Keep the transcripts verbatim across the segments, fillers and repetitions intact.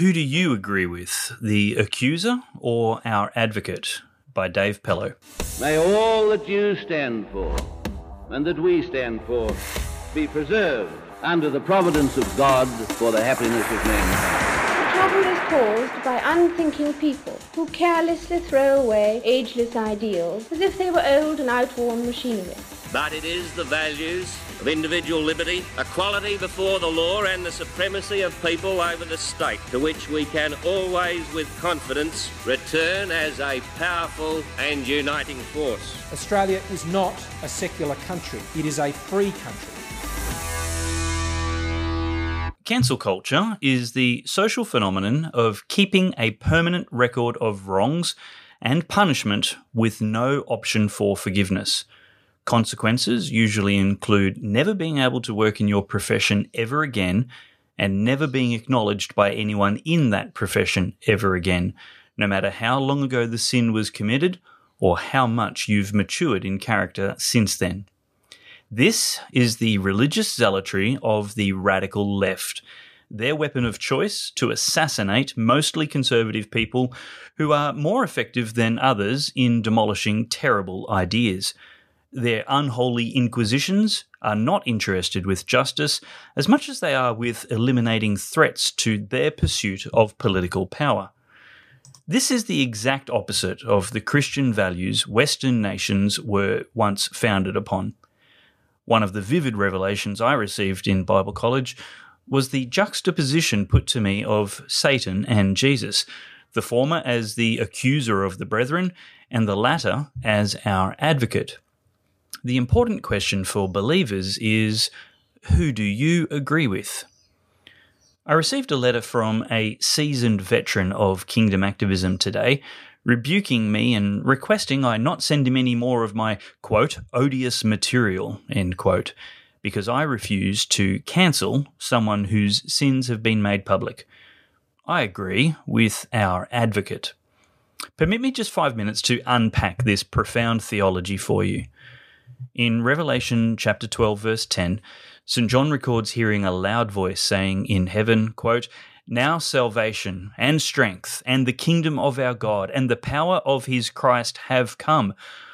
Who do you agree with, The Accuser or Our Advocate by Dave Pellowe? May all that you stand for and that we stand for be preserved under the providence of God for the happiness of men. The trouble is caused by unthinking people who carelessly throw away ageless ideals as if they were old and outworn machinery. But it is the values of individual liberty, equality before the law, and the supremacy of people over the state to which we can always with confidence return as a powerful and uniting force. Australia is not a secular country, it is a free country. Cancel culture is the social phenomenon of keeping a permanent record of wrongs and punishment with no option for forgiveness. Consequences usually include never being able to work in your profession ever again and never being acknowledged by anyone in that profession ever again, no matter how long ago the sin was committed or how much you've matured in character since then. This is the religious zealotry of the radical left, their weapon of choice to assassinate mostly conservative people who are more effective than others in demolishing terrible ideas. Their unholy inquisitions are not interested with justice as much as they are with eliminating threats to their pursuit of political power. This is the exact opposite of the Christian values Western nations were once founded upon. One of the vivid revelations I received in Bible college was the juxtaposition put to me of Satan and Jesus, the former as the accuser of the brethren and the latter as our advocate. The important question for believers is, who do you agree with? I received a letter from a seasoned veteran of kingdom activism today, rebuking me and requesting I not send him any more of my, quote, odious material, end quote, because I refuse to cancel someone whose sins have been made public. I agree with our advocate. Permit me just five minutes to unpack this profound theology for you. In Revelation chapter twelve, verse ten, Saint John records hearing a loud voice saying in heaven, quote, "Now salvation and strength and the kingdom of our God and the power of his Christ have come,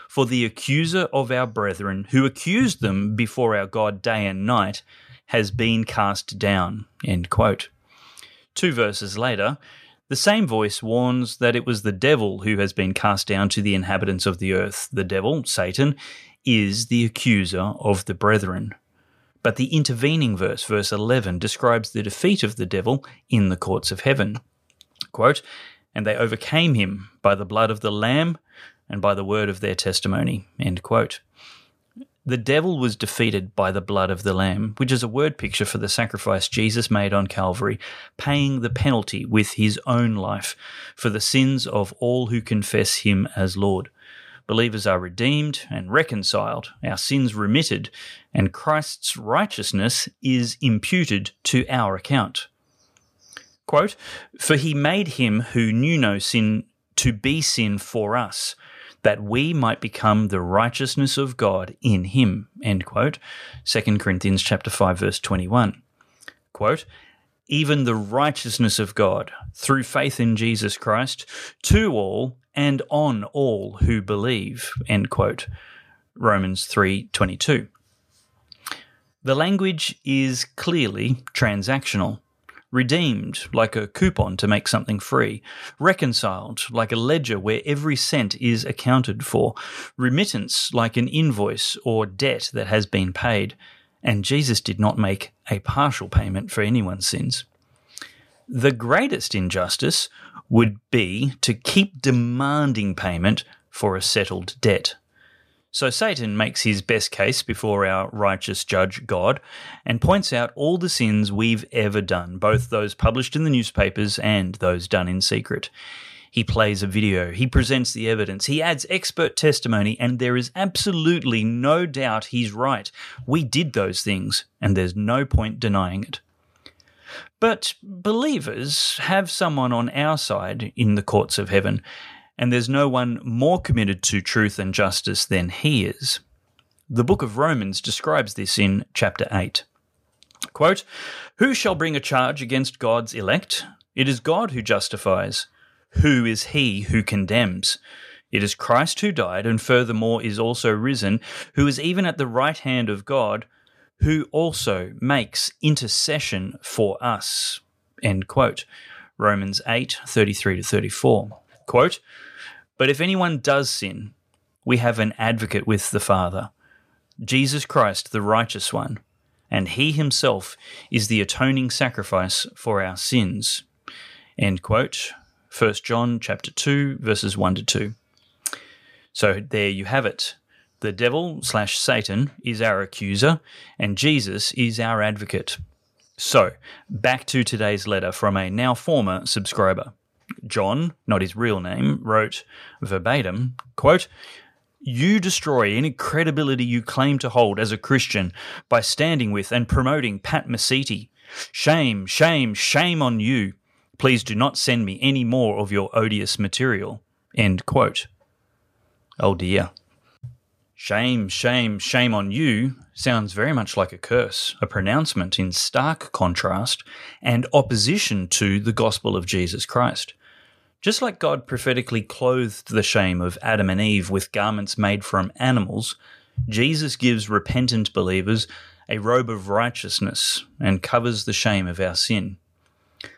for the accuser of our brethren, who accused them before our God day and night, has been cast down," end quote. Two verses later, the same voice warns that it was the devil who has been cast down to the inhabitants of the earth. The devil, Satan, is the accuser of the brethren. But the intervening verse, verse eleven, describes the defeat of the devil in the courts of heaven. Quote, "And they overcame him by the blood of the Lamb and by the word of their testimony," end quote. The devil was defeated by the blood of the Lamb, which is a word picture for the sacrifice Jesus made on Calvary, paying the penalty with his own life for the sins of all who confess him as Lord. Believers are redeemed and reconciled, our sins remitted, and Christ's righteousness is imputed to our account. Quote, "For he made him who knew no sin to be sin for us, that we might become the righteousness of God in him," end quote. Second Corinthians chapter five, verse twenty-one. Quote, "Even the righteousness of God, through faith in Jesus Christ, to all and on all who believe," end quote. Romans three twenty-two. The language is clearly transactional. Redeemed, like a coupon to make something free. Reconciled, like a ledger where every cent is accounted for. Remittance, like an invoice or debt that has been paid. And Jesus did not make a partial payment for anyone's sins. The greatest injustice would be to keep demanding payment for a settled debt. So Satan makes his best case before our righteous judge, God, and points out all the sins we've ever done, both those published in the newspapers and those done in secret. He plays a video, he presents the evidence, he adds expert testimony, and there is absolutely no doubt he's right. We did those things, and there's no point denying it. But believers have someone on our side in the courts of heaven, and there's no one more committed to truth and justice than he is. The book of Romans describes this in chapter eight. Quote, "Who shall bring a charge against God's elect? It is God who justifies. Who is he who condemns? It is Christ who died and furthermore is also risen, who is even at the right hand of God, who also makes intercession for us." End quote. Romans eight, thirty-three to thirty-four. Quote, "But if anyone does sin, we have an advocate with the Father, Jesus Christ, the righteous one, and he himself is the atoning sacrifice for our sins." End quote. First John chapter two, verses one to two. So there you have it. The devil slash Satan is our accuser, and Jesus is our advocate. So, back to today's letter from a now former subscriber. John, not his real name, wrote verbatim, quote, "You destroy any credibility you claim to hold as a Christian by standing with and promoting Pat Masiti. Shame, shame, shame on you. Please do not send me any more of your odious material." End quote. Oh dear. Shame, shame, shame on you sounds very much like a curse, a pronouncement in stark contrast and opposition to the gospel of Jesus Christ. Just like God prophetically clothed the shame of Adam and Eve with garments made from animals, Jesus gives repentant believers a robe of righteousness and covers the shame of our sin.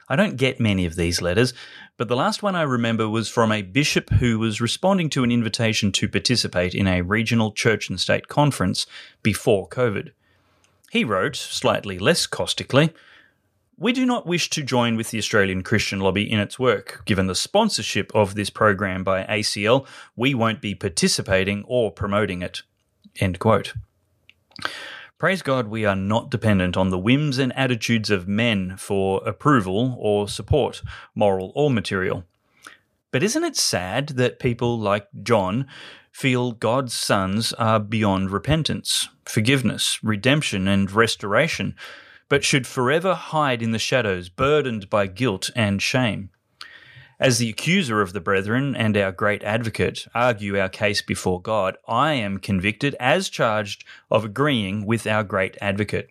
I don't get many of these letters, but the last one I remember was from a bishop who was responding to an invitation to participate in a regional church and state conference before COVID. He wrote, slightly less caustically, "We do not wish to join with the Australian Christian Lobby in its work. Given the sponsorship of this program by A C L, we won't be participating or promoting it." End quote. Praise God, we are not dependent on the whims and attitudes of men for approval or support, moral or material. But isn't it sad that people like John feel God's sons are beyond repentance, forgiveness, redemption and restoration, but should forever hide in the shadows, burdened by guilt and shame? As the accuser of the brethren and our great advocate argue our case before God, I am convicted as charged of agreeing with our great advocate.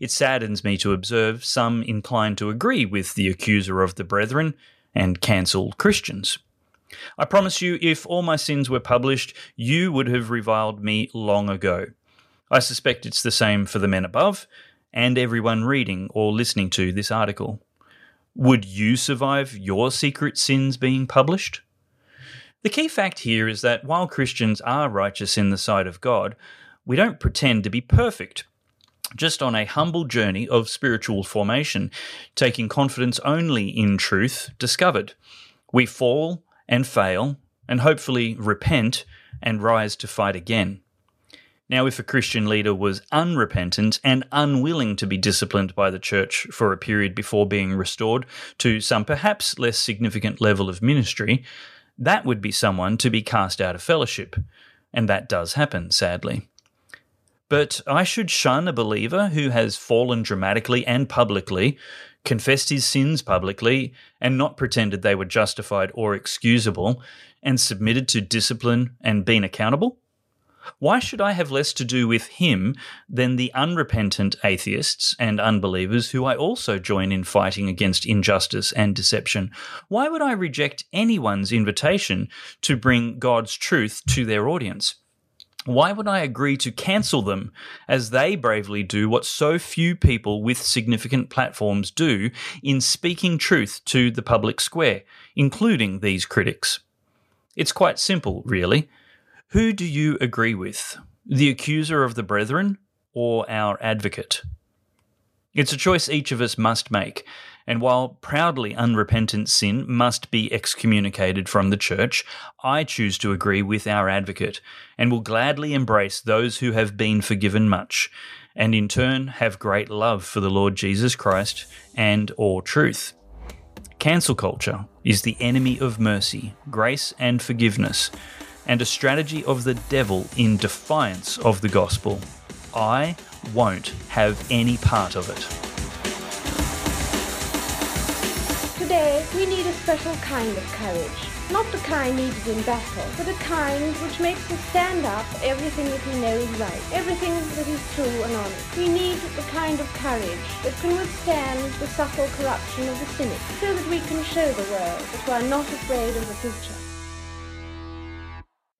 It saddens me to observe some inclined to agree with the accuser of the brethren and cancel Christians. I promise you, if all my sins were published, you would have reviled me long ago. I suspect it's the same for the men above, and everyone reading or listening to this article. Would you survive your secret sins being published? The key fact here is that while Christians are righteous in the sight of God, we don't pretend to be perfect, just on a humble journey of spiritual formation, taking confidence only in truth discovered. We fall and fail and hopefully repent and rise to fight again. Now, if a Christian leader was unrepentant and unwilling to be disciplined by the church for a period before being restored to some perhaps less significant level of ministry, that would be someone to be cast out of fellowship, and that does happen, sadly. But I should shun a believer who has fallen dramatically and publicly, confessed his sins publicly, and not pretended they were justified or excusable, and submitted to discipline and been accountable? Why should I have less to do with him than the unrepentant atheists and unbelievers who I also join in fighting against injustice and deception? Why would I reject anyone's invitation to bring God's truth to their audience? Why would I agree to cancel them as they bravely do what so few people with significant platforms do in speaking truth to the public square, including these critics? It's quite simple, really. Who do you agree with, the accuser of the brethren or our advocate? It's a choice each of us must make, and while proudly unrepentant sin must be excommunicated from the church, I choose to agree with our advocate and will gladly embrace those who have been forgiven much and in turn have great love for the Lord Jesus Christ and all truth. Cancel culture is the enemy of mercy, grace and forgiveness, and a strategy of the devil in defiance of the gospel. I won't have any part of it. Today Today, we need a special kind of courage. Not the kind needed in battle, but a kind which makes us stand up for everything that we know is right, everything that is true and honest. We need the kind of courage that can withstand the subtle corruption of the cynic, so that we can show the world that we are not afraid of the future.